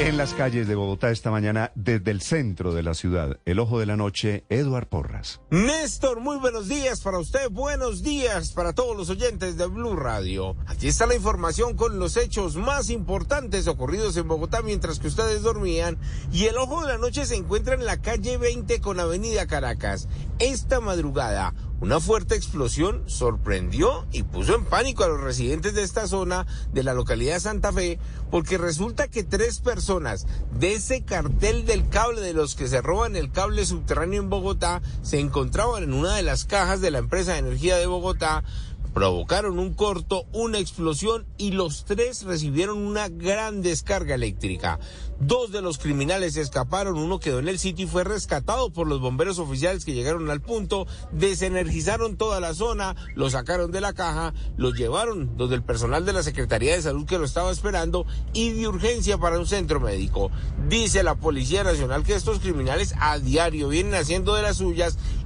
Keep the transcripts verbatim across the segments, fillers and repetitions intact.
En las calles de Bogotá esta mañana, desde el centro de la ciudad, El Ojo de la Noche, Eduard Porras. Néstor, muy buenos días para usted, buenos días para todos los oyentes de Blue Radio. Aquí está la información con los hechos más importantes ocurridos en Bogotá mientras que ustedes dormían. Y El Ojo de la Noche se encuentra en la calle veinte con Avenida Caracas. Esta madrugada, una fuerte explosión sorprendió y puso en pánico a los residentes de esta zona de la localidad Santa Fe, porque resulta que tres personas de ese cartel del cable, de los que se roban el cable subterráneo en Bogotá, se encontraban en una de las cajas de la empresa de energía de Bogotá, provocaron un corto, una explosión y los tres recibieron una gran descarga eléctrica. Dos de los criminales escaparon, uno quedó en el sitio y fue rescatado por los bomberos oficiales que llegaron al punto, desenergizaron toda la zona, lo sacaron de la caja, lo llevaron donde el personal de la Secretaría de Salud que lo estaba esperando y de urgencia para un centro médico. Dice la Policía Nacional que estos criminales a diario vienen haciendo de las suyas,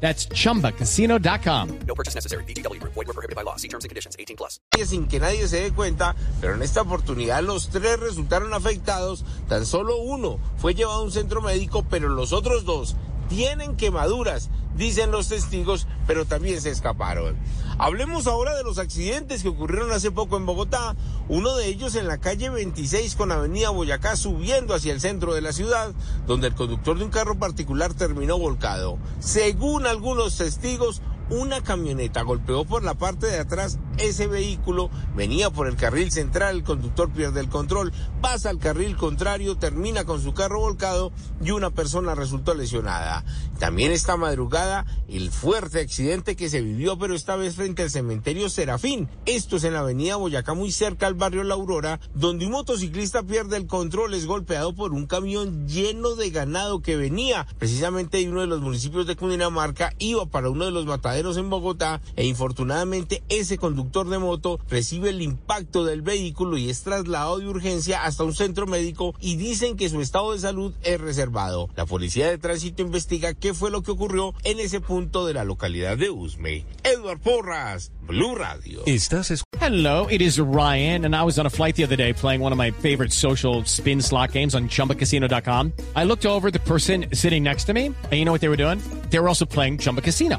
That's chumba casino dot com. No purchase necessary. V G W. Void where prohibited by law. See terms and conditions. eighteen plus. Sin que nadie se dé cuenta, pero en esta oportunidad los tres resultaron afectados. Tan solo uno fue llevado a un centro médico, pero los otros dos tienen quemaduras, dicen los testigos, pero también se escaparon. Hablemos ahora de los accidentes que ocurrieron hace poco en Bogotá, uno de ellos en la calle veintiséis con Avenida Boyacá, subiendo hacia el centro de la ciudad, donde el conductor de un carro particular terminó volcado. Según algunos testigos, una camioneta golpeó por la parte de atrás ese vehículo, venía por el carril central, el conductor pierde el control, pasa al carril contrario, termina con su carro volcado y una persona resultó lesionada. También esta madrugada, el fuerte accidente que se vivió, pero esta vez frente al cementerio Serafín. Esto es en la avenida Boyacá, muy cerca al barrio La Aurora, donde un motociclista pierde el control, es golpeado por un camión lleno de ganado que venía precisamente de uno de los municipios de Cundinamarca, iba para uno de los mataderos en Bogotá, e infortunadamente ese conductor conductor de moto recibe el impacto del vehículo y es trasladado de urgencia hasta un centro médico y dicen que su estado de salud es reservado. La Policía de Tránsito investiga qué fue lo que ocurrió en ese punto de la localidad de Usme. Eduard Porras, Blue Radio. Estás escuchando. Hello, it is Ryan, and I was on a flight the other day playing one of my favorite social spin slot games on chumba casino dot com. I looked over at the person sitting next to me, and you know what they were doing? They were also playing Chumba Casino.